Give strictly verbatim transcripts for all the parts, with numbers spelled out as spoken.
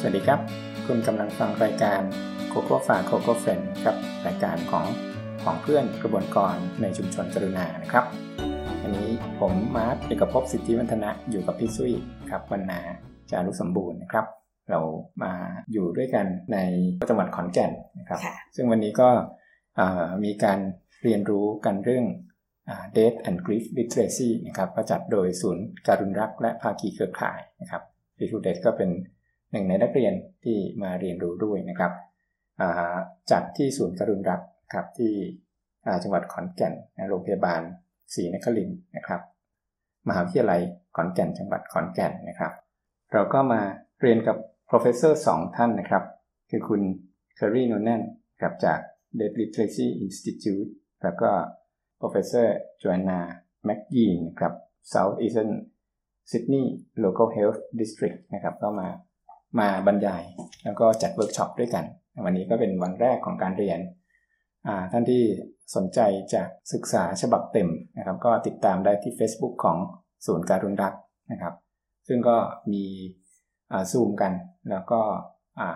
สวัสดีครับคุณกำลังฟังรายการ CoCoFa CoCoFriend ครับรายการของของเพื่อนกระบวนกรในชุมชนกรุณานะครับวันนี้ผมมาร์คเอกภพสิทธิวัฒนะอยู่กับพี่ซุ้ยครับวรรณาจารุสมบูรณ์นะครับเรามาอยู่ด้วยกันในจังหวัดขอนแก่นนะครับซึ่งวันนี้ก็มีการเรียนรู้กันเรื่อง Death and Grief Literacy นะครับประจัดโดยศูนย์การุณรักและภาคีเครือข่ายนะครับพี่ซูเดชก็เป็นหนึ่งในนักเรียนที่มาเรียนรู้ด้วยนะครับจัดที่ศูนย์การุณรักครับที่จังหวัดขอนแก่นโรงพยาบาลศรีนครินทร์นะครับมหาวิทยาลัยขอนแก่นจังหวัดขอนแก่นนะครับเราก็มาเรียนกับ professor สองท่านนะครับคือคุณ Kerrie Noonan กับจาก Deadly Literacy Institute แล้วก็ professor Joanna McGee นะครับ South Eastern Sydney Local Health District นะครับก็มามาบรรยายแล้วก็จัดเวิร์กช็อปด้วยกันวันนี้ก็เป็นวันแรกของการเรียนท่านที่สนใจจะศึกษาฉบับเต็มนะครับก็ติดตามได้ที่ Facebook ของศูนย์การุณรักนะครับซึ่งก็มีซูมกันแล้วก็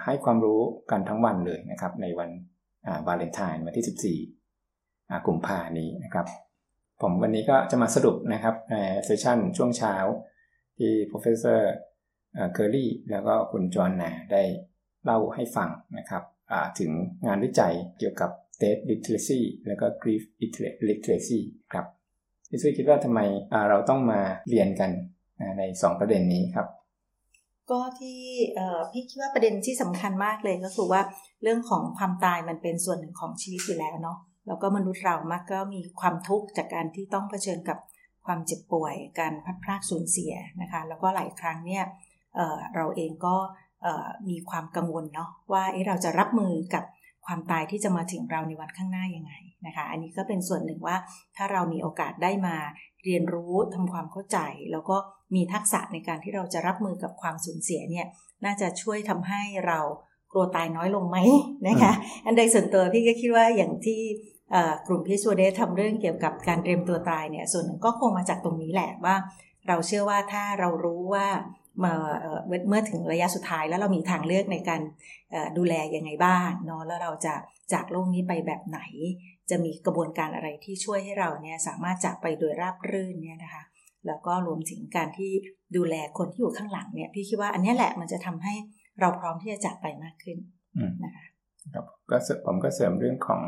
ให้ความรู้กันทั้งวันเลยนะครับในวันวาเลนไทน์วันที่สิบสี่กุมภาพันธ์นี้นะครับผมวันนี้ก็จะมาสรุปนะครับเซสชั่นช่วงเช้าที่ Professor Kerrie แล้วก็คุณจอห์นนาได้เล่าให้ฟังนะครับถึงงานวิจัยเกี่ยวกับ Death Literacy แล้วก็ Grief Literacy ครับพี่ซุยคิดว่าทำไมเราต้องมาเรียนกันในสองประเด็นนี้ครับก็ที่พี่คิดว่าประเด็นที่สำคัญมากเลยก็คือว่าเรื่องของความตายมันเป็นส่วนหนึ่งของชีวิตอยู่แล้วเนาะแล้วก็มนุษย์เรามักก็มีความทุกข์จากการที่ต้องเผชิญกับความเจ็บป่วยการพัดพรากสูญเสียนะคะแล้วก็หลายครั้งเนี่ยเราเองก็มีความกังวลเนาะว่าเราจะรับมือกับความตายที่จะมาถึงเราในวันข้างหน้ายังไงนะคะอันนี้ก็เป็นส่วนหนึ่งว่าถ้าเรามีโอกาสได้มาเรียนรู้ทำความเข้าใจแล้วก็มีทักษะในการที่เราจะรับมือกับความสูญเสียเนี่ยน่าจะช่วยทำให้เรากลัวตายน้อยลงไหมนะคะอันใดส่วนตัวพี่ก็คิดว่าอย่างที่กลุ่มพี่ชัวเดททำเรื่องเกี่ยวกับการเตรียมตัวตายเนี่ยส่วนหนึ่งก็คงมาจากตรงนี้แหละว่าเราเชื่อว่าถ้าเรารู้ว่าเมื่อถึงระยะสุดท้ายแล้วเรามีทางเลือกในการดูแลยังไงบ้างเนาะแล้วเราจะจากโลกนี้ไปแบบไหนจะมีกระบวนการอะไรที่ช่วยให้เราเนี่ยสามารถจากไปโดยราบรื่นเนี่ยนะคะแล้วก็รวมถึงการที่ดูแลคนที่อยู่ข้างหลังเนี่ยพี่คิดว่าอันนี้แหละมันจะทำให้เราพร้อมที่จะจากไปมากขึ้นนะคะครับก็ผมก็เสริมเรื่องของ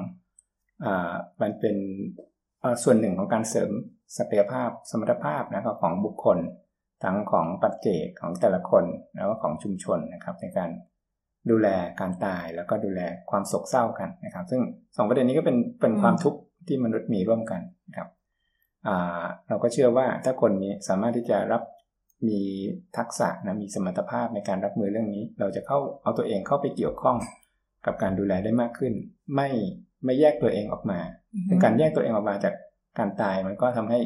อ่ามันเป็นส่วนหนึ่งของการเสริมศักยภาพสมรรถภาพนะครับของบุคคลทั้งของปัจเจกของแต่ละคนแล้วก็ของชุมชนนะครับในการดูแลการตายแล้วก็ดูแลความโศกเศร้ากันนะครับซึ่งสองประเด็นนี้ก็เป็นเป็นความทุกข์ที่มนุษย์มีร่วมกันนะครับเราก็เชื่อว่าถ้าคนนี้สามารถที่จะรับมีทักษะนะมีสมรรถภาพในการรับมือเรื่องนี้เราจะเข้าเอาตัวเองเข้าไปเกี่ยวข้องกับการดูแลได้มากขึ้นไม่ไม่แยกตัวเองออกมาซึ่งการแยกตัวเองออกมาจากการตายมันก็ทำให้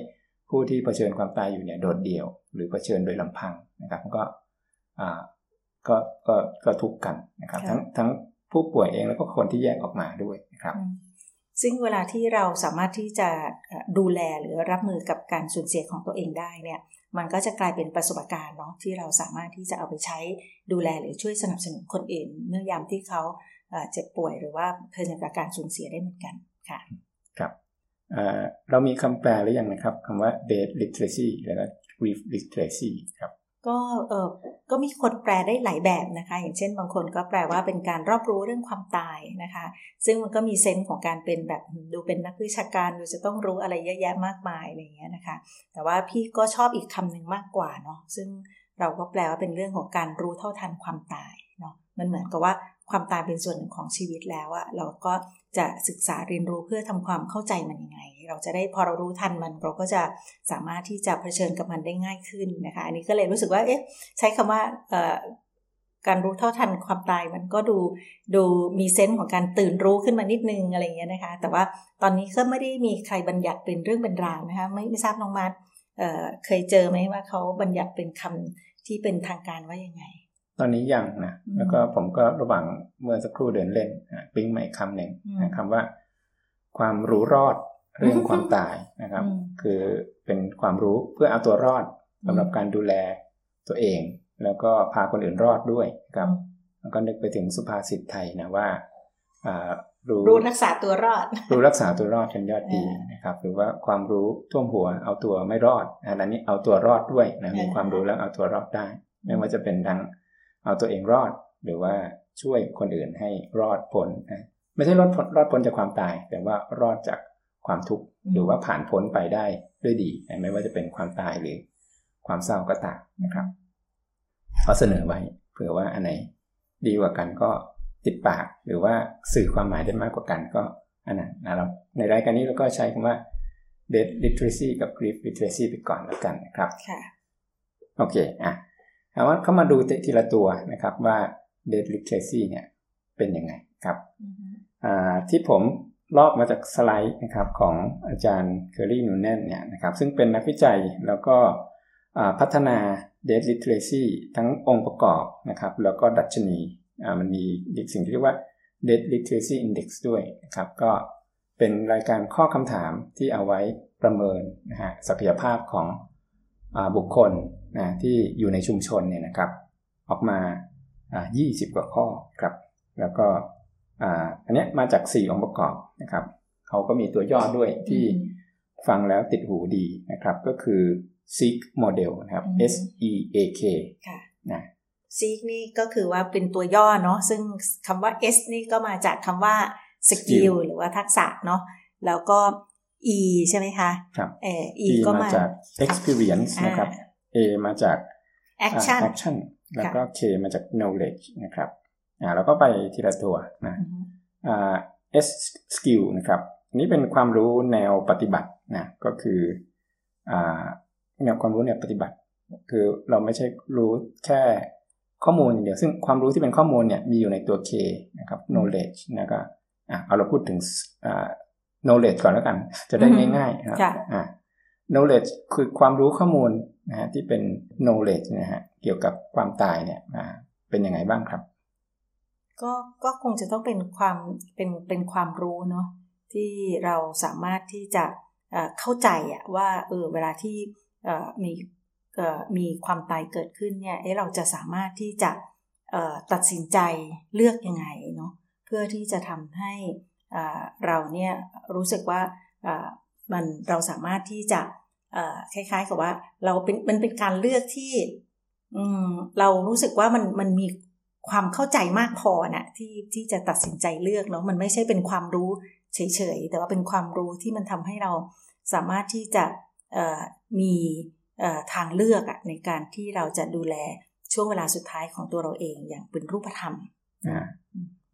ผู้ที่เผชิญความตายอยู่เนี่ยโดดเดี่ยวหรือเผชิญโดยลำพังนะครับก็อ่าก็ก็ก็ทุกข์กันนะครับทั้งทั้งผู้ป่วยเองแล้วก็คนที่แยกออกมาด้วยนะครับซึ่งเวลาที่เราสามารถที่จะดูแลหรือรับมือกับการสูญเสียของตัวเองได้เนี่ยมันก็จะกลายเป็นประสบการณ์เนาะที่เราสามารถที่จะเอาไปใช้ดูแลหรือช่วยสนับสนุนคนอื่นเมื่อยามที่เขาเจ็บป่วยหรือว่าเผชิญกับการสูญเสียได้เหมือนกันค่ะครับเรามีคำแปลหรือยังนะครับคำว่า Death Literacy หรือ Grief Literacy ครับก็เออก็มีคนแปลได้หลายแบบนะคะอย่างเช่นบางคนก็แปลว่าเป็นการรอบรู้เรื่องความตายนะคะซึ่งมันก็มีเซนส์ของการเป็นแบบดูเป็นนักวิชาการดูจะต้องรู้อะไรเยอะแยะมากมายอะไรอย่างเงี้ยนะคะแต่ว่าพี่ก็ชอบอีกคำหนึ่งมากกว่าเนาะซึ่งเราก็แปลว่าเป็นเรื่องของการรู้เท่าทันความตายเนาะมันเหมือนกับว่าความตายเป็นส่วนหนึ่งของชีวิตแล้วอะเราก็จะศึกษาเรียนรู้เพื่อทำความเข้าใจมันยังไงเราจะได้พอเรารู้ทันมันเราก็จะสามารถที่จะเผชิญกับมันได้ง่ายขึ้นนะคะอันนี้ก็เลยรู้สึกว่าเอ๊ะใช้คำว่าการรู้เท่าทันความตายมันก็ดูดูมีเซนส์ของการตื่นรู้ขึ้นมานิดนึงอะไรเงี้ยนะคะแต่ว่าตอนนี้ก็ไม่ได้มีใครบัญญัติเป็นเรื่องเป็นราวนะคะไม่ไม่ทราบน้องมาร์ทเคยเจอไหมว่าเขาบัญญัติเป็นคำที่เป็นทางการว่ายังไงตอนนี้ยังนะแล้วก็ผมก็ระหว่างเมื่อสักครู่เดินเล่นปิ๊งใหม่คำหนึ่งคำว่าความรู้รอดเรื่องความตายนะครับคือเป็นความรู้เพื่อเอาตัวรอดสำหรับการดูแลตัวเองแล้วก็พาคนอื่นรอดด้วยครับ แล้วก็นึกไปถึงสุภาษิตไทยนะว่ารู้รู้รักษาตัวรอดรู้รักษาตัวรอดเป็นยอดดีนะครับหรือว่าความรู้ท่วมหัวเอาตัวไม่รอดอันนี้เอาตัวรอดด้วยนะมีความรู้แล้วเอาตัวรอดได้ไม่ว่าจะเป็นทั้งเอาตัวเองรอดหรือว่าช่วยคนอื่นให้รอดพ้นนะไม่ใช่รอดพ้นรอดพ้นจากความตายแต่ว่ารอดจากความทุกข์หรือว่าผ่านพ้นไปได้ด้วยดีนะไม่ว่าจะเป็นความตายหรือความเศร้าก็ตามนะครับขอเสนอไว้เผื่อว่าอันไหนดีกว่ากันก็ติดปากหรือว่าสื่อความหมายได้มากกว่ากันก็อันนั้นนะครับในรายการนี้เราก็ใช้คำว่า Death Literacy กับ Grief Literacy ไปก่อนแล้วกันนะครับค่ะโอเคอ่ะเอาว่าเข้ามาดูทีละตัวนะครับว่า Death Literacy เนี่ยเป็นยังไงครับอ่าที่ผมลอกมาจากสไลด์นะครับของอาจารย์ Kerrie Noonan เนี่ยนะครับซึ่งเป็นนักวิจัยแล้วก็พัฒนา Death Literacy ทั้งองค์ประกอบนะครับแล้วก็ดัชนีมันมีสิ่งที่เรียกว่า Death Literacy Index ด้วยนะครับก็เป็นรายการข้อคำถามที่เอาไว้ประเมินนะฮะศักยภาพของบุคคลนะที่อยู่ในชุมชนเนี่ยนะครับออกมายี่สิบกว่าข้อครับแล้วก็อันนี้มาจากสี่องค์ประกอบนะครับเขาก็มีตัวย่อด้วยที่ฟังแล้วติดหูดีนะครับก็คือ ซี อี เค model นะครับ S E A K นะซี อี เค นี่ก็คือว่าเป็นตัวย่อเนาะซึ่งคำว่า S นี่ก็มาจากคำว่า skill หรือว่าทักษะเนาะแล้วก็ E ใช่ไหมคะครับ E, E ก็มาจาก experience นะครับ A มาจาก action, action แล้วก็ K มาจาก knowledge นะครับอ่าแล้วก็ไปทีละตัวนะอ่า S skill นะครับนี่เป็นความรู้แนวปฏิบัตินะก็คืออ่าแนวความรู้แนวปฏิบัติคือเราไม่ใช่รู้แค่ข้อมูลอย่างเดียวซึ่งความรู้ที่เป็นข้อมูลเนี่ยมีอยู่ในตัว K นะครับ knowledge นะก็อ่ะเอาเราพูดถึงอ่า knowledge ก่อนแล้วกันจะได้ง่ายๆครับอ่ะ knowledge คือความรู้ข้อมูลนะฮะที่เป็น knowledge นะฮะเกี่ยวกับความตายเนี่ยอ่าเป็นยังไงบ้างครับก็ก็คงจะต้องเป็นความเป็นเป็นความรู้เนาะที่เราสามารถที่จะอ่าเข้าใจอ่ะว่าเออเวลาที่อ่ามีมีความตายเกิดขึ้นเนี่ยเราจะสามารถที่จะตัดสินใจเลือกยังไงเนาะเพื่อที่จะทำให้เราเนี่ยรู้สึกว่ามันเราสามารถที่จะคล้ายๆกับว่าเราเป็นมันเป็นการเลือกที่เรารู้สึกว่ามันมันมีความเข้าใจมากพอนะที่ที่จะตัดสินใจเลือกเนาะมันไม่ใช่เป็นความรู้เฉยๆแต่ว่าเป็นความรู้ที่มันทำให้เราสามารถที่จะมีทางเลือกในการที่เราจะดูแลช่วงเวลาสุดท้ายของตัวเราเองอย่างเป็นรูปธรรมอ่า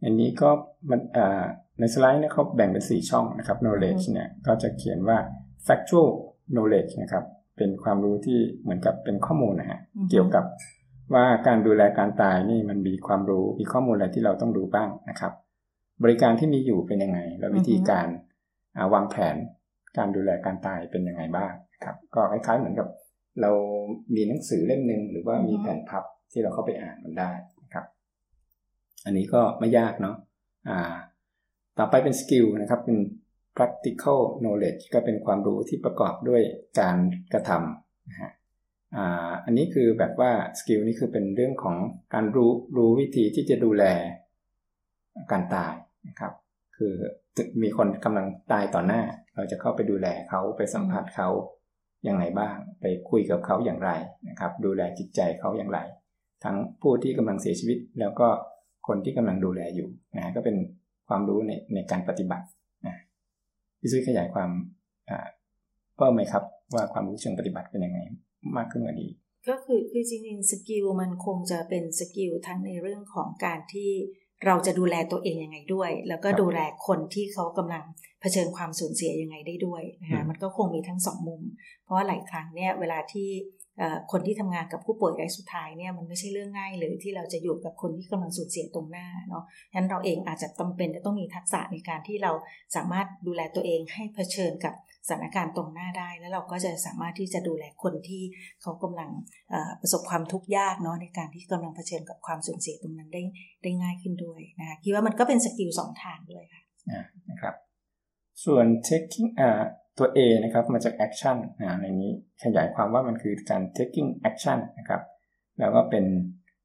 อันนี้ก็มันอ่าในสไลด์เนี่ยเขาแบ่งเป็นสี่ช่องนะครับ knowledge เนี่ยก็จะเขียนว่า factual knowledge นะครับเป็นความรู้ที่เหมือนกับเป็นข้อมูลนะฮะเกี่ยวกับว่าการดูแลการตายนี่มันมีความรู้มีข้อมูลอะไรที่เราต้องรู้บ้างนะครับบริการที่มีอยู่เป็นยังไงแล้ววิธีการวางแผนการดูแลการตายเป็นยังไงบ้างครับก็คล้ายๆเหมือนกับเรามีหนังสือเล่มนึงหรือว่ามีแผ่นพับที่เราเข้าไปอ่านมันได้นะครับอันนี้ก็ไม่ยากเนาะอ่าต่อไปเป็นสกิลนะครับเป็น practical knowledge ก็เป็นความรู้ที่ประกอบด้วยการกระทำนะฮะอ่าอันนี้คือแบบว่าสกิลนี่คือเป็นเรื่องของการรู้รู้วิธีที่จะดูแลการตายนะครับคือมีคนกำลังตายต่อหน้าเราจะเข้าไปดูแลเขาไปสัมผัสเขาอย่างไรบ้างไปคุยกับเขาอย่างไรนะครับดูแลจิตใจเขาอย่างไรทั้งผู้ที่กำลังเสียชีวิตแล้วก็คนที่กำลังดูแลอยู่นะก็เป็นความรู้ในในการปฏิบัตินะพี่ซุยขยายความเพิ่มไหมครับว่าความรู้เชิงปฏิบัติเป็นยังไงมากขึ้นกว่านี้ก็คือคือจริงๆสกิลมันคงจะเป็นสกิลทั้งในเรื่องของการที่เราจะดูแลตัวเองยังไงด้วยแล้วก็ดูแลคนที่เขากำลังเผชิญความสูญเสียยังไงได้ด้วยนะคะมันก็คงมีทั้งสองมุมเพราะว่าหลายครั้งเนี่ยเวลาที่คนที่ทำงานกับผู้ป่วยรายสุดท้ายเนี่ยมันไม่ใช่เรื่องง่ายเลยที่เราจะอยู่กับคนที่กำลังสูญเสียตรงหน้าเนาะฉะนั้นเราเองอาจจะจำเป็นจะต้องมีทักษะในการที่เราสามารถดูแลตัวเองให้เผชิญกับสถานการณ์ตรงหน้าได้แล้วเราก็จะสามารถที่จะดูแลคนที่เขากำลังประสบความทุกข์ยากเนาะในการที่กำลังเผชิญกับความสูญเสียตรงนั้นได้ได้ง่ายขึ้นด้วยนะคะคิดว่ามันก็เป็นสกิลสองทางด้วยค่ะนะครับส่วน taking อ่าตัว A นะครับมาจาก action อ่าในนี้ขยายความว่ามันคือการ taking action นะครับแล้วก็เป็น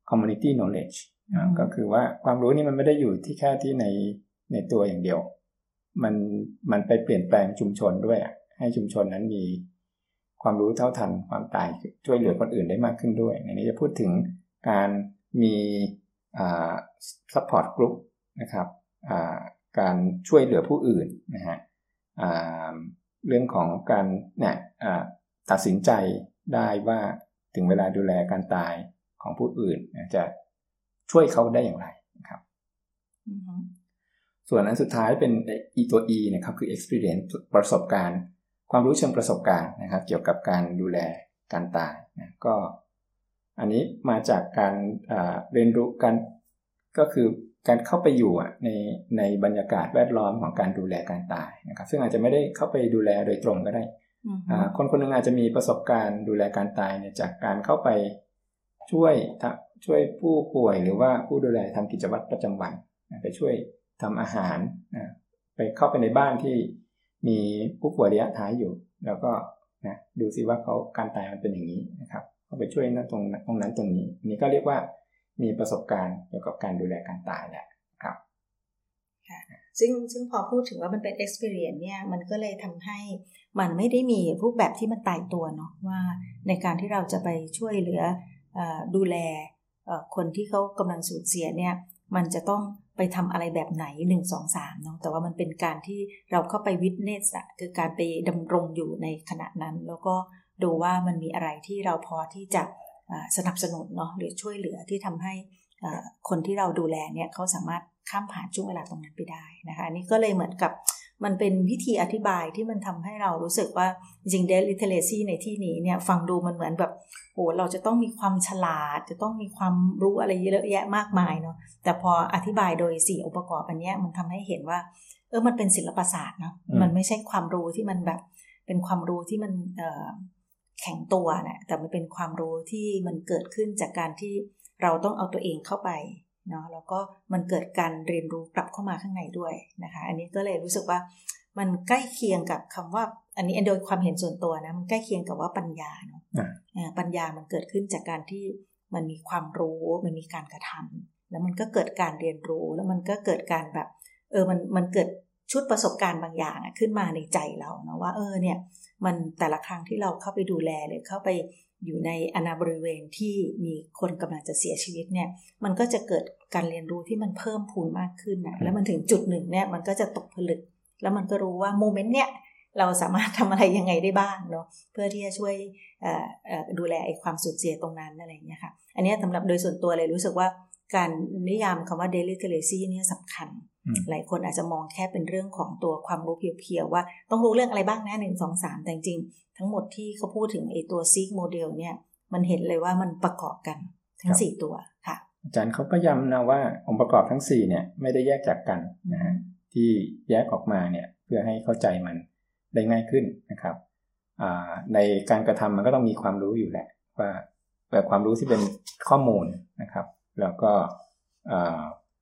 community knowledge ก็คือว่าความรู้นี่มันไม่ได้อยู่ที่แค่ที่ในในตัวอย่างเดียวมันมันไปเปลี่ยนแปลงชุมชนด้วยให้ชุมชนนั้นมีความรู้เท่าทันความตายช่วยเหลือคนอื่นได้มากขึ้นด้วยในนี้จะพูดถึงการมีอ่า support group นะครับอ่าการช่วยเหลือผู้อื่นนะฮะอ่าเรื่องของการเนี่ยอ่าตัดสินใจได้ว่าถึงเวลาดูแลการตายของผู้อื่นจะช่วยเขาได้อย่างไรนะครับ mm-hmm. ส่วนอันสุดท้ายเป็น E ตัว E นะครับคือ experience ประสบการณ์ความรู้เชิงประสบการณ์นะครับเกี่ยวกับการดูแลการตายนะก็อันนี้มาจากการเรียนรู้การก็คือการเข้าไปอยู่ในในบรรยากาศแวดล้อมของการดูแลการตายนะครับซึ่งอาจจะไม่ได้เข้าไปดูแลโดยตรงก็ได้ mm-hmm. คนคนหนึ่งอาจจะมีประสบการณ์ดูแลการตายเนี่ยจากการเข้าไปช่วยช่วยผู้ป่วยหรือว่าผู้ดูแลทำกิจวัตรประจำวันไปช่วยทำอาหารไปเข้าไปในบ้านที่มีผู้ป่วยระยะท้ายอยู่แล้วก็นะดูซิว่าเขาการตายมันเป็นอย่างนี้นะครับเข้าไปช่วยนั่นตรงตรงนั้นตรงนี้อันนี้ก็เรียกว่ามีประสบการณ์เกี่ยวกับการดูแลการตายแหละครับค่ะซึ่งซึ่งพอพูดถึงว่ามันเป็น experience เนี่ยมันก็เลยทำให้มันไม่ได้มีรูปแบบที่มันตายตัวเนาะว่าในการที่เราจะไปช่วยเหลือดูแลคนที่เขากำลังสูญเสียเนี่ยมันจะต้องไปทำอะไรแบบไหนหนึ่ง สอง สามเนาะแต่ว่ามันเป็นการที่เราเข้าไป witness อ่ะคือการไปดำรงอยู่ในขณะนั้นแล้วก็ดูว่ามันมีอะไรที่เราพอที่จะสนับสนุนเนาะหรือช่วยเหลือที่ทำให้คนที่เราดูแลเนี่ยเขาสามารถข้ามผ่านช่วงเวลาตรงนั้นไปได้นะคะอันนี้ก็เลยเหมือนกับมันเป็นวิธีอธิบายที่มันทำให้เรารู้สึกว่าจริงๆ Death Literacy ในที่นี้เนี่ยฟังดูมันเหมือนแบบโอ้เราจะต้องมีความฉลาดจะต้องมีความรู้อะไรเยอะแยะมากมายเนาะแต่พออธิบายโดยสี่องค์ประกอบอันเนี้ยมันทำให้เห็นว่าเออมันเป็นศิลปศาสตร์เนาะมันไม่ใช่ความรู้ที่มันแบบเป็นความรู้ที่มันเอ่อแข็งตัวนะแต่มันเป็นความรู้ที่มันเกิดขึ้นจากการที่เราต้องเอาตัวเองเข้าไปเนาะแล้วก็มันเกิดการเรียนรู้กลับเข้ามาข้างในด้วยนะคะอันนี้ก็เลยรู้สึกว่ามันใกล้เคียงกับคำว่าอันนี้โดยความเห็นส่วนตัวนะมันใกล้เคียงกับว่าปัญญาเนาะปัญญามันเกิดขึ้นจากการที่มันมีความรู้มันมีการกระทำแล้วมันก็เกิดการเรียนรู้แล้วมันก็เกิดการแบบเออมันมันเกิดชุดประสบการณ์บางอย่างขึ้นมาในใจเราเนาะว่าเออเนี่ยมันแต่ละครั้งที่เราเข้าไปดูแลหรือเข้าไปอยู่ในอนาบริเวณที่มีคนกำลังจะเสียชีวิตเนี่ยมันก็จะเกิดการเรียนรู้ที่มันเพิ่มพูนมากขึ้นนะแล้วมันถึงจุดหนึ่งเนี่ยมันก็จะตกผลึกแล้วมันก็รู้ว่าโมเมนต์เนี่ยเราสามารถทำอะไรยังไงได้บ้างเนาะเพื่อที่จะช่วยดูแลไอ้ความสูญเสียตรงนั้นอะไรอย่างเงี้ยค่ะอันนี้สำหรับโดยส่วนตัวเลยรู้สึกว่าการนิยามคำว่า Death Literacy เนี่ยสำคัญหลายคนอาจจะมองแค่เป็นเรื่องของตัวความรู้เพียวๆว่าต้องรู้เรื่องอะไรบ้างนะหนึ่ง สอง สามแต่จริงๆทั้งหมดที่เขาพูดถึงไอ้ตัว ซี อี เค model เนี่ยมันเห็นเลยว่ามันประกอบกันทั้งสี่ตัวค่ะอาจารย์เขาก็ย้ำนะว่าองค์ประกอบทั้งสี่เนี่ยไม่ได้แยกจากกันนะฮะที่แยกออกมาเนี่ยเพื่อให้เข้าใจมันได้ง่ายขึ้นนะครับในการกระทำมันก็ต้องมีความรู้อยู่แหละว่าแบบความรู้ที่เป็นข้อมูลนะครับแล้วก็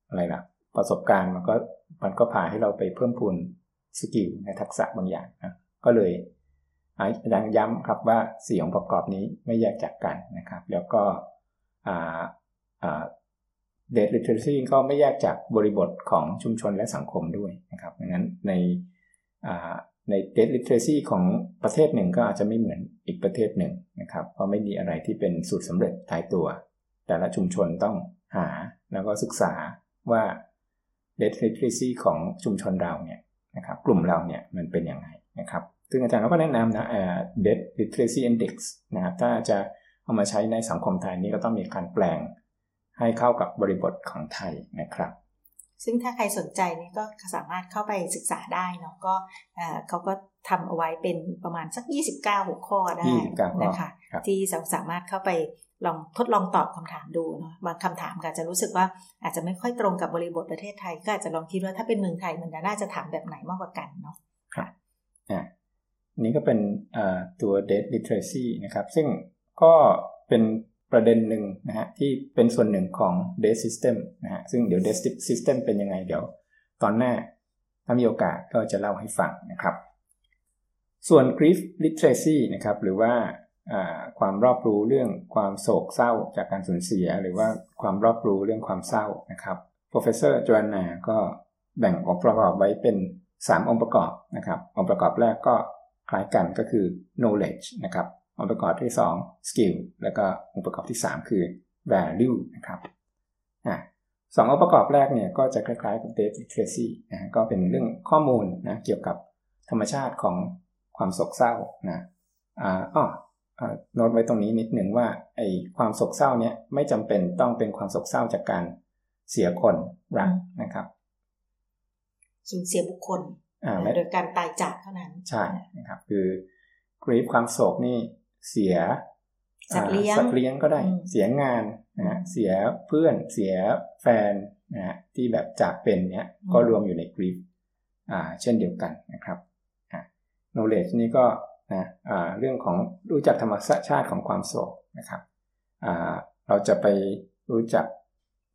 อะไรล่ะประสบการณ์มันก็มันก็พาให้เราไปเพิ่มพูนสกิลในทักษะบางอย่างนะก็เลยอาจารย์ย้ำครับว่าสี่องค์ประกอบนี้ไม่แยกจากกันนะครับแล้วก็Death Literacy ก็ไม่แยกจากบริบทของชุมชนและสังคมด้วยนะครับดังนั้นในใน Death Literacy ของประเทศหนึ่งก็อาจจะไม่เหมือนอีกประเทศหนึ่งนะครับเพราะไม่มีอะไรที่เป็นสูตรสำเร็จตายตัวแต่ละชุมชนต้องหาแล้วก็ศึกษาว่า Death Literacy ของชุมชนเราเนี่ยนะครับกลุ่มเราเนี่ยมันเป็นยังไงนะครับซึ่งอาจารย์ก็แนะนำนะ Death Literacy Index นะครับถ้าจะเอามาใช้ในสังคมไทยนี่ก็ต้องมีการแปลงให้เข้ากับบริบทของไทยนะครับซึ่งถ้าใครสนใจนี่ก็สามารถเข้าไปศึกษาได้เนาะก็เขาก็ทำเอาไว้เป็นประมาณสักยี่สิบเก้าหัวข้อได้นะคะที่เราสามารถเข้าไปลองทดลองตอบคำถามดูเนาะบางคำถามก็จะรู้สึกว่าอาจจะไม่ค่อยตรงกับบริบทประเทศไทยก็อาจจะลองคิดว่าถ้าเป็นเมืองไทยมันน่าจะถามแบบไหนมากกว่ากันเนาะค่ะอ่ะนี่ก็เป็นตัว Death Literacy นะครับซึ่งก็เป็นประเด็นหนึ่งนะฮะที่เป็นส่วนหนึ่งของ Death System นะฮะซึ่งเดี๋ยว Death System เป็นยังไงเดี๋ยวตอนหน้าถ้ามีโอกาสก็จะเล่าให้ฟังนะครับส่วน Grief Literacy นะครับหรือว่า ความรอบรู้เรื่องความโศกเศร้าจากการสูญเสียหรือว่าความรอบรู้เรื่องความเศร้านะครับ Professor Joanna ก็แบ่งองค์ประกอบไว้เป็นสามองค์ประกอบนะครับองค์ประกอบแรกก็คล้ายกันก็คือ knowledge นะครับองค์ประกอบที่สอง skill แล้วก็องค์ประกอบที่สามคือ value นะครับอ่ะสององค์ประกอบแรกเนี่ยก็จะคล้ายๆกับ Death Literacy นะก็เป็นเรื่องข้อมูลนะเกี่ยวกับธรรมชาติของความโศกเศร้านะอ่าอ้อโน้ตไว้ตรงนี้นิดหนึ่งว่าไอ้ความโศกเศร้าเนี่ยไม่จำเป็นต้องเป็นความโศกเศร้าจากการเสียคนรักนะครับสูญเสียบุคคลโดยการตายจากเท่านั้นใช่นะครับคือกรีฟความโศกนี่เสียสักเลี้ยงสักเลี้ยงก็ได้เสียงานนะเสียเพื่อนเสียแฟนนะที่แบบจากเป็นเนี่ยก็รวมอยู่ในกรีฟเช่นเดียวกันนะครับโนเลจนี่ก็นะเรื่องของรู้จักธรรมชาติของความโศกนะครับเราจะไปรู้จัก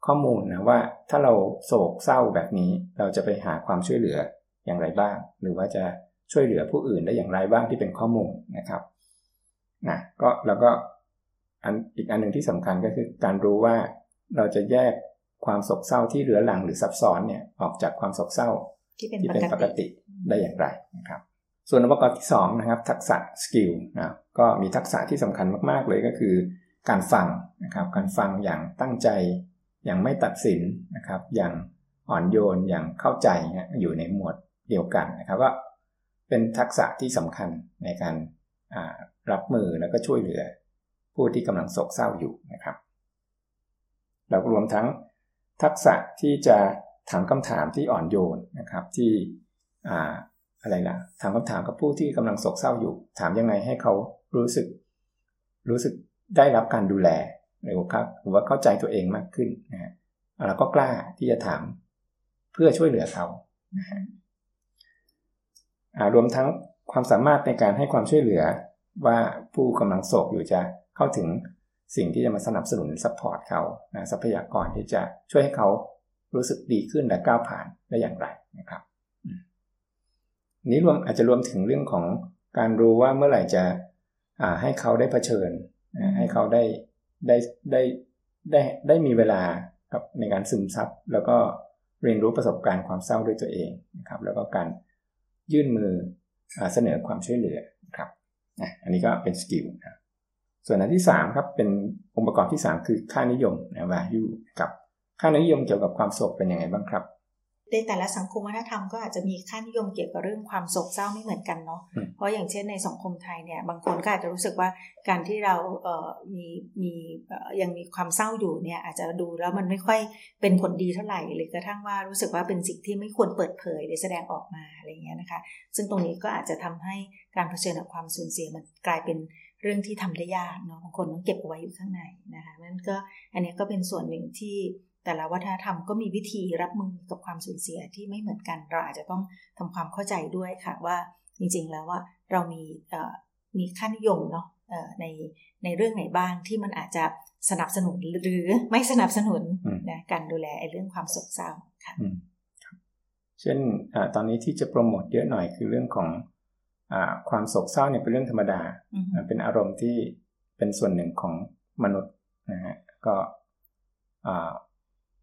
ข้อมูลนะว่าถ้าเราโศกเศร้าแบบนี้เราจะไปหาความช่วยเหลืออย่างไรบ้างหรือว่าจะช่วยเหลือผู้อื่นได้อย่างไรบ้างที่เป็นข้อมูลนะครับนะก็แล้วก็อันอีกอันนึงที่สำคัญก็คือการรู้ว่าเราจะแยกความโศกเศร้าที่เรื้อรังหรือซับซ้อนเนี่ยออกจากความโศกเศร้าที่เป็นปกติได้อย่างไรนะครับส่วนองค์ประกอบที่สองนะครับทักษะสกิลนะก็มีทักษะที่สำคัญมากๆเลยก็คือการฟังนะครับการฟังอย่างตั้งใจอย่างไม่ตัดสินนะครับอย่างอ่อนโยนอย่างเข้าใจนะอยู่ในหมวดเดียวกันนะครับว่าเป็นทักษะที่สำคัญในการรับมือแล้วก็ช่วยเหลือผู้ที่กำลังโศกเศร้าอยู่นะครับเรารวมทั้งทักษะที่จะถามคำถามที่อ่อนโยนนะครับที่อ่าอะไรล่ะถามคำถามกับผู้ที่กำลังโศกเศร้าอยู่ถามยังไงให้เขารู้สึกรู้สึกได้รับการดูแลหรือว่าหรือว่าเข้าใจตัวเองมากขึ้นนะฮะแล้วก็กล้าที่จะถามเพื่อช่วยเหลือเขานะฮะรวมทั้งความสามารถในการให้ความช่วยเหลือว่าผู้กำลังโศกอยู่จะเข้าถึงสิ่งที่จะมาสนับสนุนซัพพอร์ตเขานะทรัพยากรที่จะช่วยให้เขารู้สึกดีขึ้นและก้าวผ่านได้อย่างไรนะครับนี้รวมอาจจะรวมถึงเรื่องของการรู้ว่าเมื่อไหร่จะให้เขาได้เผชิญให้เขาได้ได้ได้ได้ได้มีเวลากับในการซึมซับแล้วก็เรียนรู้ประสบการณ์ความเศร้าด้วยตัวเองนะครับแล้วก็การยื่นมือเสนอความช่วยเหลือนะครับอันนี้ก็เป็นสกิลนะส่วนอันที่สามครับเป็นองค์ประกอบที่สามคือค่านิยมนะ value กับค่านิยมเกี่ยวกับความโศกเป็นยังไงบ้างครับในแต่ละสังคมวัฒนธรรมก็อาจจะมีค่านิยมเกี่ยวกับเรื่องความโศกเศร้าไม่เหมือนกันเนาะเพราะอย่างเช่นในสังคมไทยเนี่ยบางคนก็อาจจะรู้สึกว่าการที่เราเอ่อมีมียังมีความเศร้าอยู่เนี่ยอาจจะดูแล้วมันไม่ค่อยเป็นผลดีเท่าไหร่หรือกระทั่งว่ารู้สึกว่าเป็นสิ่งที่ไม่ควรเปิดเผยหรือแสดงออกมาอะไรเงี้ยนะคะซึ่งตรงนี้ก็อาจจะทำให้การเผชิญกับความสูญเสียมันกลายเป็นเรื่องที่ทำได้ยากเนาะบางคนต้องเก็บเอาไว้อยู่ข้างในนะคะนั่นก็อันนี้ก็เป็นส่วนหนึ่งที่แต่ละวัฒนธรรมก็มีวิธีรับมือกับความสูญเสียที่ไม่เหมือนกันเราอาจจะต้องทำความเข้าใจด้วยค่ะว่าจริงๆแล้วว่าเรามีมีค่านิยมเนาะในในเรื่องไหนบ้างที่มันอาจจะสนับสนุนหรือไม่สนับสนุนนะการดูแลเรื่องความโศกเศร้าค่ะเช่นตอนนี้ที่จะโปรโมทเยอะหน่อยคือเรื่องของความโศกเศร้าเนี่ยเป็นเรื่องธรรมดาเป็นอารมณ์ที่เป็นส่วนหนึ่งของมนุษย์นะฮะก็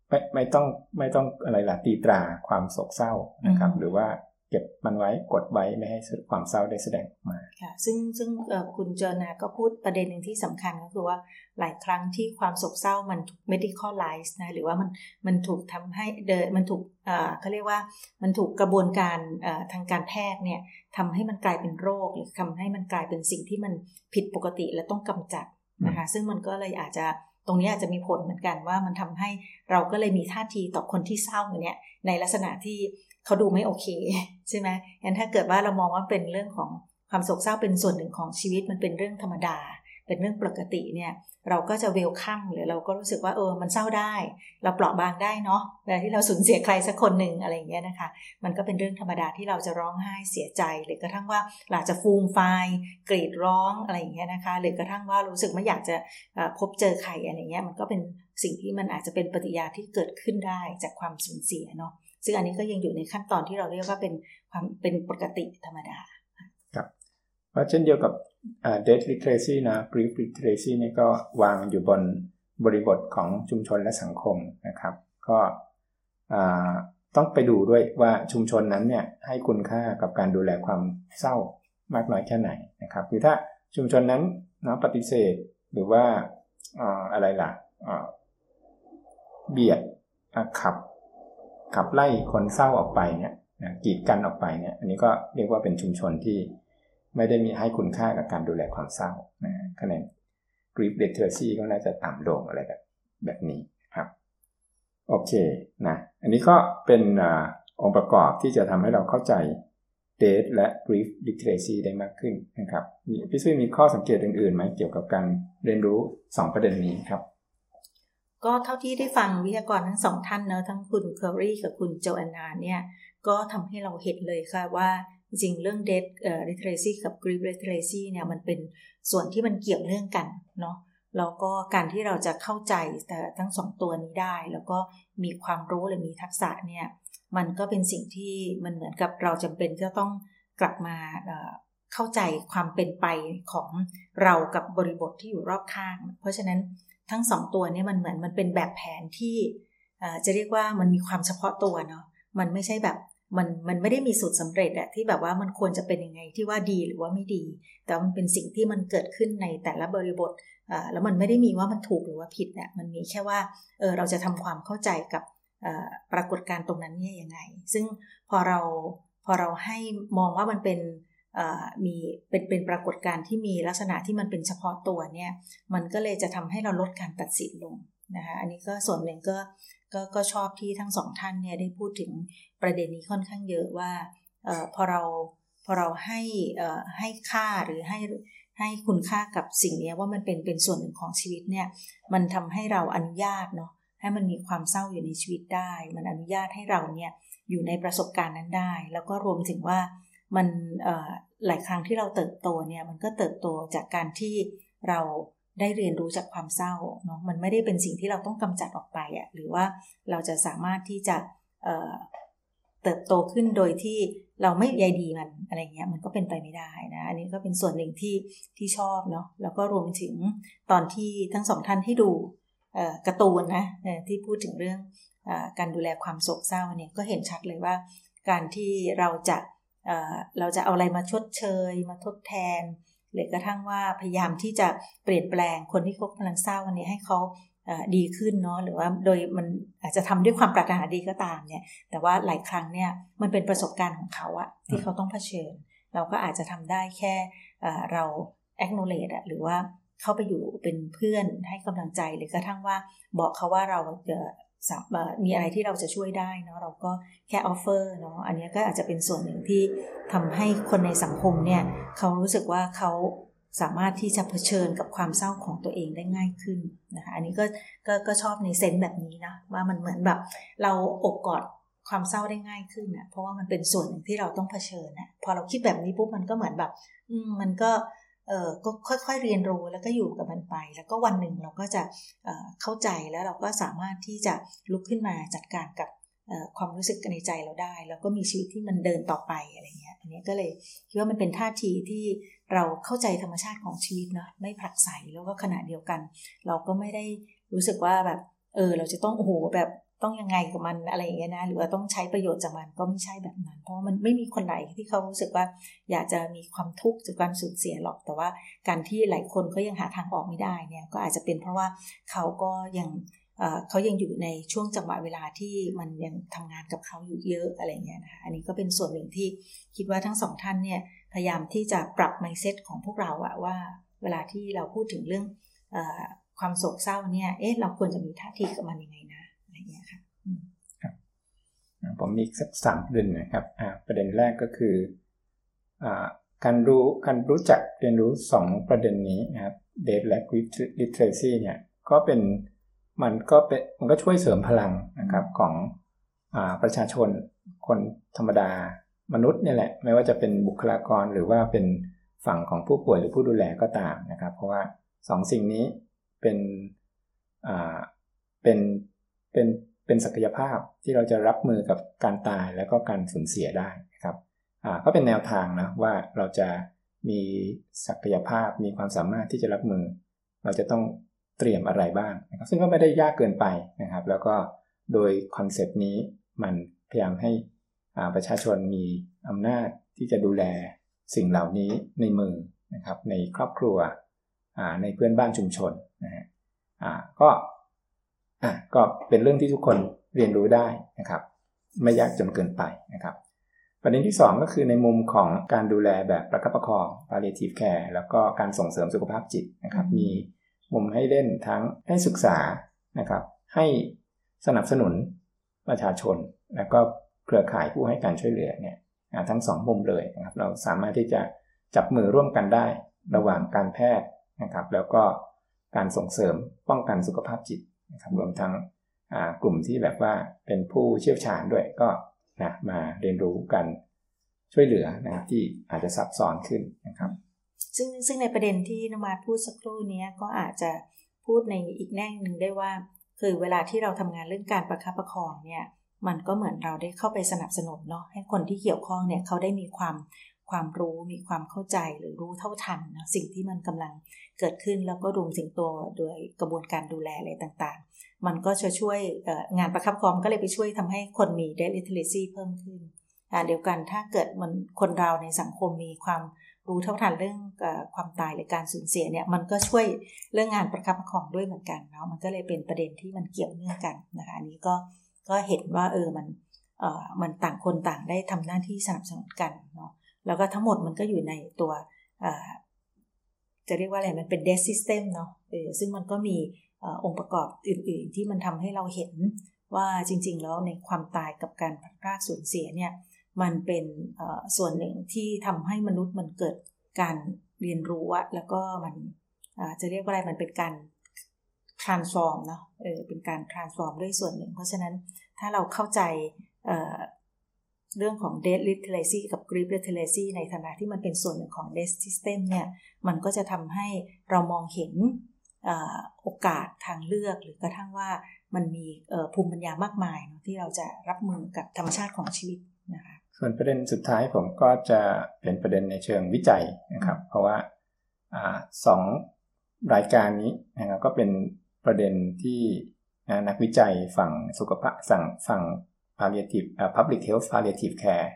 ไม่ไม่ต้องไม่ต้องอะไรล่ะตีตราความโศกเศร้านะครับหรือว่าเก็บมันไว้กดไว้ไม่ให้ความเศร้าได้แสดงออกมาค่ะซึ่งซึ่งคุณเจอนาก็พูดประเด็นหนึ่งที่สำคัญก็คือว่าหลายครั้งที่ความโศกเศร้ามันถูก medicalize นะหรือว่ามันมันถูกทำให้เดินมันถูกเขาเรียกว่ามันถูกกระบวนการทางการแพทย์เนี่ยทำให้มันกลายเป็นโรคหรือทำให้มันกลายเป็นสิ่งที่มันผิดปกติและต้องกำจัดนะคะซึ่งมันก็เลยอาจจะตรงนี้อาจจะมีผลเหมือนกันว่ามันทำให้เราก็เลยมีท่าทีต่อคนที่เศร้าเนี่ยในลักษณะที่เขาดูไม่โอเคใช่ไหมงั้นถ้าเกิดว่าเรามองว่าเป็นเรื่องของความโศกเศร้าเป็นส่วนหนึ่งของชีวิตมันเป็นเรื่องธรรมดาเป็นเรื่องปกติเนี่ยเราก็จะเวลคัมหรือเราก็รู้สึกว่าเออมันเศร้าได้เราเปราะบางได้เนาะเวลาที่เราสูญเสียใครสักคนหนึ่งอะไรอย่างเงี้ยนะคะมันก็เป็นเรื่องธรรมดาที่เราจะร้องไห้เสียใจหรือกระทั่งว่าอาจจะฟูมไฟกรีดร้องอะไรอย่างเงี้ยนะคะหรือกระทั่งว่ารู้สึกไม่อยากจะพบเจอใครอะไรเงี้ยมันก็เป็นสิ่งที่มันอาจจะเป็นปฏิกิริยาที่เกิดขึ้นได้จากความสูญเสียเนาะซึ่งอันนี้ก็ยังอยู่ในขั้นตอนที่เราเรียกว่าเป็นความเป็นปกติธรรมดาครับเพราะเช่นเดียวกับ Death Literacy นะ Grief Literacy นี่ก็วางอยู่บนบริบทของชุมชนและสังคมนะครับก็ต้องไปดูด้วยว่าชุมชนนั้นเนี่ยให้คุณค่ากับการดูแลความเศร้ามากน้อยแค่ไหนนะครับคือถ้าชุมชนนั้นเนาะปฏิเสธหรือว่า อ, อะไรล่ะเบียดขับขับไล่คนเศร้าออกไปเนี่ยนะกีดกันออกไปเนี่ยอันนี้ก็เรียกว่าเป็นชุมชนที่ไม่ได้มีให้คุณค่ากับการดูแลความเศร้านะคะแนน Grief Literacy ก็น่าจะต่ำลงอะไรแบบแบบนี้ครับโอเคนะอันนี้ก็เป็นองค์ประกอบที่จะทำให้เราเข้าใจ Death และ Grief Literacy ได้มากขึ้นนะครับพี่ซุ้ยมีข้อสังเกตอื่นๆไหมเกี่ยวกับการเรียนรู้สองประเด็นนี้ครับก็เท่าที่ได้ฟังวิทยากรทั้งสองท่านเนอะทั้งคุณ Kerrie กับคุณ Joanna เนี่ยก็ทำให้เราเห็นเลยค่ะว่าจริงเรื่อง Death Literacy กับ Grief Literacy เนี่ยมันเป็นส่วนที่มันเกี่ยวเนื่องกันเนาะแล้วก็การที่เราจะเข้าใจแต่ทั้งสองตัวนี้ได้แล้วก็มีความรู้หรือมีทักษะเนี่ยมันก็เป็นสิ่งที่มันเหมือนกับเราจำเป็นจะต้องกลับมาเข้าใจความเป็นไปของเรากับบริบทที่อยู่รอบข้างเพราะฉะนั้นทั้งสองตัวนี้มันเหมือนมันเป็นแบบแผนที่จะเรียกว่ามันมีความเฉพาะตัวเนาะมันไม่ใช่แบบมันมันไม่ได้มีสูตรสำเร็จอะที่แบบว่ามันควรจะเป็นยังไงที่ว่าดีหรือว่าไม่ดีแต่มันเป็นสิ่งที่มันเกิดขึ้นในแต่ละบริบทแล้วมันไม่ได้มีว่ามันถูกหรือว่าผิดเนี่ยมันมีแค่ว่า เ, เราจะทำความเข้าใจกับปรากฏการณ์ตรงนั้นเนี่ยยังไงซึ่งพอเราพอเราให้มองว่ามันเป็นมีเป็นเป็นปรากฏการณ์ที่มีลักษณะที่มันเป็นเฉพาะตัวเนี่ยมันก็เลยจะทำให้เราลดการตัดสินลงนะคะอันนี้ก็ส่วนหนึ่งก็ก็ก็ชอบที่ทั้งสองท่านเนี่ยได้พูดถึงประเด็นนี้ค่อนข้างเยอะว่าเอ่อพอเราพอเราให้เอ่อให้ค่าหรือให้ให้คุณค่ากับสิ่งนี้ว่ามันเป็นเป็นส่วนหนึ่งของชีวิตเนี่ยมันทำให้เราอนุญาตเนาะให้มันมีความเศร้าอยู่ในชีวิตได้มันอนุญาตให้เราเนี่ยอยู่ในประสบการณ์นั้นได้แล้วก็รวมถึงว่ามันเอ่อหลายครั้งที่เราเติบโตเนี่ยมันก็เติบโตจากการที่เราได้เรียนรู้จากความเศร้าเนาะมันไม่ได้เป็นสิ่งที่เราต้องกำจัดออกไปอ่ะหรือว่าเราจะสามารถที่จะเอ่อเติบโตขึ้นโดยที่เราไม่ใยดีมันอะไรเงี้ยมันก็เป็นไปไม่ได้นะอันนี้ก็เป็นส่วนหนึ่งที่ที่ชอบเนาะแล้วก็รวมถึงตอนที่ทั้งสองท่านให้ดูเอ่อการ์ตูนนะที่พูดถึงเรื่องเอ่อการดูแลความโศกเศร้าเนี่ยก็เห็นชัดเลยว่าการที่เราจะเอ่อเราจะเอาอะไรมาชดเชยมาทดแทนหรือกระทั่งว่าพยายามที่จะเปลี่ยนแปลงคนที่เขากำลังเศร้าวันนี้ให้เขาดีขึ้นเนาะหรือว่าโดยมันอาจจะทำด้วยความปรารถนาดีก็ตามเนี่ยแต่ว่าหลายครั้งเนี่ยมันเป็นประสบการณ์ของเขาอะที่เขาต้องเผชิญเราก็อาจจะทำได้แค่เรา acknowledge หรือว่าเข้าไปอยู่เป็นเพื่อนให้กำลังใจหรือกระทั่งว่าบอกเขาว่าเราจะมีอะไรที่เราจะช่วยได้เนาะเราก็แค่ offer เนาะอันนี้ก็อาจจะเป็นส่วนหนึ่งที่ทำให้คนในสังคมเนี่ยเขารู้สึกว่าเขาสามารถที่จะเผชิญกับความเศร้าของตัวเองได้ง่ายขึ้นนะคะอันนี้ก็ ก็ ก็ชอบในเซนส์แบบนี้นะว่ามันเหมือนแบบเราอกกอดความเศร้าได้ง่ายขึ้นนะเพราะว่ามันเป็นส่วนหนึ่งที่เราต้องเผชิญนะพอเราคิดแบบนี้ปุ๊บมันก็เหมือนแบบมันก็เอ่อก็ค่อยๆเรียนรู้แล้วก็อยู่กับมันไปแล้วก็วันหนึ่งเราก็จะเอ่อเข้าใจแล้วเราก็สามารถที่จะลุกขึ้นมาจัดการกับเอ่อความรู้สึกในใจเราได้แล้วก็มีชีวิตที่มันเดินต่อไปอะไรเงี้ยอันนี้ก็เลยคิดว่ามันเป็นท่าทีที่เราเข้าใจธรรมชาติของชีวิตเนาะไม่ผลักไสแล้วก็ขณะเดียวกันเราก็ไม่ได้รู้สึกว่าแบบเออเราจะต้องโอ้โหแบบต้องยังไงกับมันอะไรอย่างเงี้ยนะหรือว่าต้องใช้ประโยชน์จากมันก็ไม่ใช่แบบนั้นเพราะมันไม่มีคนไหนที่เขารู้สึกว่าอยากจะมีความทุกข์จากความสูญเสียหรอกแต่ว่าการที่หลายคนเขายังหาทางออกไม่ได้เนี่ยก็อาจจะเป็นเพราะว่าเขาก็ยังเอ่อเขายังอยู่ในช่วงจังหวะเวลาที่มันยังทำงานกับเขาอยู่เยอะอะไรเงี้ยนะคะอันนี้ก็เป็นส่วนหนึ่งที่คิดว่าทั้งสองท่านเนี่ยพยายามที่จะปรับ mindset ของพวกเราอะว่าเวลาที่เราพูดถึงเรื่องเอ่อความโศกเศร้าเนี่ยเอ๊ะเราควรจะมีท่าทีกับมันยังไงนะครับผมมีสักสามประเด็นนะครับประเด็นแรกก็คือการรู้การรู้จักเรียนรู้สองประเด็นนี้นะครับ Death และ Grief Literacy เนี่ยก็เป็นมันก็เป็นมันก็ช่วยเสริมพลังนะครับของประชาชนคนธรรมดามนุษย์นี่แหละไม่ว่าจะเป็นบุคลากรหรือว่าเป็นฝั่งของผู้ป่วยหรือผู้ดูแลก็ตามนะครับเพราะว่าสองสิ่งนี้เป็นเป็นเป็นเป็นศักยภาพที่เราจะรับมือกับการตายและก็การสูญเสียได้นะครับอ่าก็เป็นแนวทางนะว่าเราจะ มีศักยภาพมีความสามารถที่จะรับมือเราจะต้องเตรียมอะไรบ้างนะครับซึ่งก็ไม่ได้ยากเกินไปนะครับแล้วก็โดยคอนเซปต์นี้มันพยายามให้ประชาชนมีอำนาจที่จะดูแลสิ่งเหล่านี้ในมือนะครับในครอบครัวในเพื่อนบ้านชุมชนนะฮะก็อ่ะก็เป็นเรื่องที่ทุกคนเรียนรู้ได้นะครับไม่ยากจนเกินไปนะครับประเด็นที่สองก็คือในมุมของการดูแลแบบประคับประคอง palliative care แล้วก็การส่งเสริมสุขภาพจิตนะครับมีมุมให้เล่นทั้งให้ศึกษานะครับให้สนับสนุนประชาชนแล้วก็เครือข่ายผู้ให้การช่วยเหลือเนี่ยทั้งสองมุมเลยนะครับเราสามารถที่จะจับมือร่วมกันได้ระหว่างการแพทย์นะครับแล้วก็การส่งเสริมป้องกันสุขภาพจิตนะครับรวมทั้งกลุ่มที่แบบว่าเป็นผู้เชี่ยวชาญด้วยก็นะมาเรียนรู้กันช่วยเหลือนะครับที่อาจจะซับซ้อนขึ้นนะครับซึ่งซึ่งในประเด็นที่น้องมาพูดสักครู่นี้ก็อาจจะพูดในอีกแง่นึงได้ว่าคือเวลาที่เราทำงานเรื่องการประคับประคองเนี่ยมันก็เหมือนเราได้เข้าไปสนับสนุนเนาะให้คนที่เกี่ยวข้องเนี่ยเขาได้มีความความรู้มีความเข้าใจหรือรู้เท่าทันนะสิ่งที่มันกำลังเกิดขึ้นแล้วก็รวมถึงตัวโดยกระบวนการดูแลอะไรต่างๆมันก็จะช่วยงานประคับประคองก็เลยไปช่วยทำให้คนมี Death Literacy เพิ่มขึ้นเดียวกันถ้าเกิดมันคนเราในสังคมมีความรู้เท่าทันเรื่องความตายหรือการสูญเสียเนี่ยมันก็ช่วยเรื่องงานประคับประคองด้วยเหมือนกันเนาะมันก็เลยเป็นประเด็นที่มันเกี่ยวเนื่องกันนะคะอันนี้ก็ก็เห็นว่าเออมันเอ่อมันต่างคนต่างได้ทำหน้าที่สนับสนุนกันเนาะแล้วก็ทั้งหมดมันก็อยู่ในตัวจะเรียกว่าอะไรมันเป็น death system เนาะเออซึ่งมันก็มี อ, องค์ประกอบอื่นๆที่มันทำให้เราเห็นว่าจริงๆแล้วในความตายกับการพลาดพลาดสูญเสียเนี่ยมันเป็นส่วนหนึ่งที่ทำให้มนุษย์มันเกิดการเรียนรู้อะแล้วก็มันจะเรียกว่าอะไรมันเป็นการ transform เนาะเออเป็นการ transform ด้วยส่วนหนึ่งเพราะฉะนั้นถ้าเราเข้าใจเรื่องของ Death Literacy กับ Grief Literacy ในฐานะที่มันเป็นส่วนหนึ่งของ Death System เนี่ยมันก็จะทำให้เรามองเห็นโอกาสทางเลือกหรือกระทั่งว่ามันมีภูมิปัญญามากมายเนาะที่เราจะรับมือกับธรรมชาติของชีวิตนะคะส่วนประเด็นสุดท้ายผมก็จะเป็นประเด็นในเชิงวิจัยนะครับเพราะว่าสองรายการนี้นะครับก็เป็นประเด็นที่นักวิจัยฝั่งสุขภาพฝั่งฝั่ง palliative public health palliative care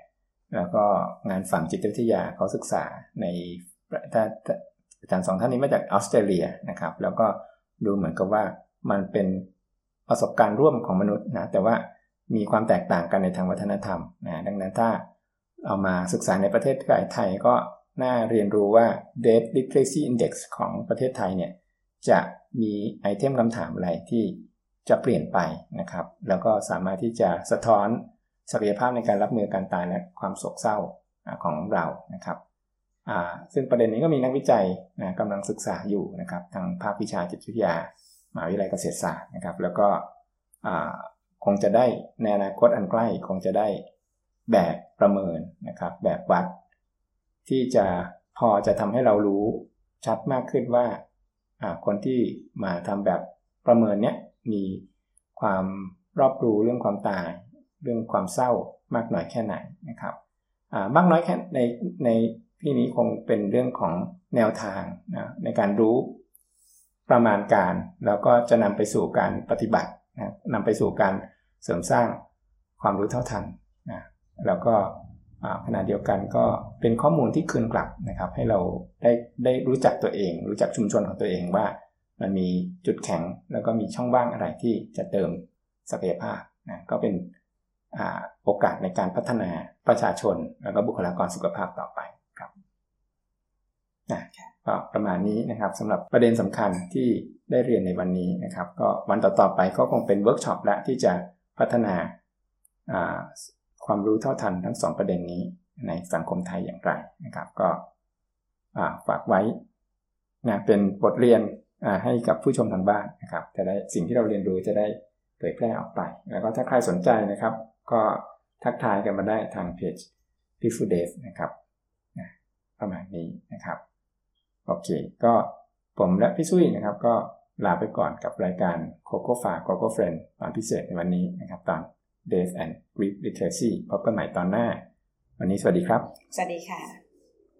แล้วก็งานฝั่งจิตวิทยาเขาศึกษาในอาจารย์สองท่านนี้มาจากออสเตรเลียนะครับแล้วก็ดูเหมือนกับว่ามันเป็นประสบการณ์ร่วมของมนุษย์นะแต่ว่ามีความแตกต่างกันในทางวัฒนธรรมนะดังนั้นถ้าเอามาศึกษาในประเทศไทยก็น่าเรียนรู้ว่า Death Literacy Index ของประเทศไทยเนี่ยจะมีไอเทมคำถามอะไรที่จะเปลี่ยนไปนะครับแล้วก็สามารถที่จะสะท้อนศักยภาพในการรับมือการตายและความโศกเศร้าของเรานะครับซึ่งประเด็นนี้ก็มีนักวิจัยนะกำลังศึกษาอยู่นะครับทางภาควิชาจิตวิทยามหาวิทยาลัยเกษตรศาสตร์นะครับแล้วก็คงจะได้ในอนาคตอันใกล้คงจะได้แบบประเมินนะครับแบบวัดที่จะพอจะทำให้เรารู้ชัดมากขึ้นว่าคนที่มาทำแบบประเมินเนี้ยมีความรอบรู้เรื่องความตายเรื่องความเศร้ามากน้อยแค่ไหนนะครับมากน้อยแค่ในในที่นี้คงเป็นเรื่องของแนวทางนะในการรู้ประมาณการแล้วก็จะนำไปสู่การปฏิบัตินะนำไปสู่การเสริมสร้างความรู้เท่าทันนะแล้วก็ขณะเดียวกันก็เป็นข้อมูลที่คืนกลับนะครับให้เราได้ได้รู้จักตัวเองรู้จักชุมชนของตัวเองว่ามันมีจุดแข็งแล้วก็มีช่องว่างอะไรที่จะเติมศักยภาพนะก็เป็นโอกาสในการพัฒนาประชาชนแล้วก็บุคลากรสุขภาพต่อไปครับนะก็ประมาณนี้นะครับสำหรับประเด็นสำคัญที่ได้เรียนในวันนี้นะครับก็วันต่อๆไปก็คงเป็นเวิร์กช็อปละที่จะพัฒนาความรู้เท่าทันทั้งสองประเด็นนี้ในสังคมไทยอย่างไรนะครับก็ฝากไว้นะเป็นบทเรียนให้กับผู้ชมทางบ้านนะครับจะได้สิ่งที่เราเรียนรู้จะได้เผยแพร่ออกไปแล้วก็ถ้าใครสนใจนะครับก็ทักทายกันมาได้ทางเพจ พี ฟู เดย์ นะครับนะประมาณนี้นะครับโอเคก็ผมและพี่ซุ้ยนะครับก็ลาไปก่อนกับรายการ CoCoFa CoCoFriend ตอนพิเศษในวันนี้นะครับตอน Death and Grief Literacy พบกันใหม่ตอนหน้าวันนี้สวัสดีครับสวัสดีค่ะ